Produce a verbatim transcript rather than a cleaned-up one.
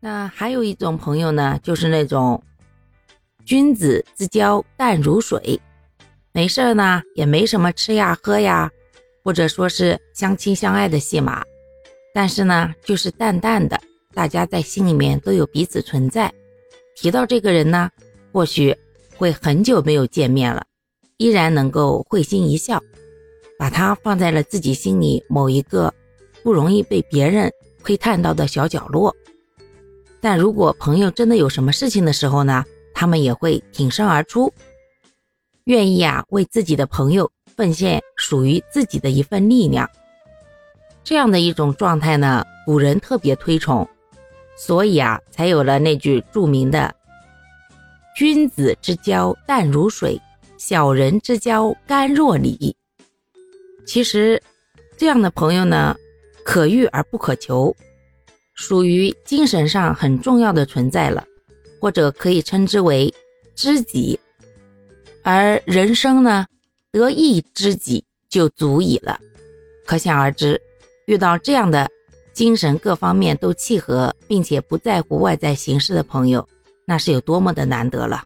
那还有一种朋友呢，就是那种君子之交淡如水，没事呢也没什么吃呀喝呀，或者说是相亲相爱的戏码，但是呢就是淡淡的，大家在心里面都有彼此存在。提到这个人呢，或许会很久没有见面了，依然能够会心一笑，把他放在了自己心里某一个不容易被别人窥探到的小角落。但如果朋友真的有什么事情的时候呢，他们也会挺身而出，愿意啊为自己的朋友奉献属于自己的一份力量。这样的一种状态呢，古人特别推崇，所以啊才有了那句著名的君子之交淡如水，小人之交甘若醴。其实这样的朋友呢，可遇而不可求，属于精神上很重要的存在了，或者可以称之为知己。而人生呢，得一知己就足矣了。可想而知，遇到这样的精神各方面都契合，并且不在乎外在形式的朋友，那是有多么的难得了。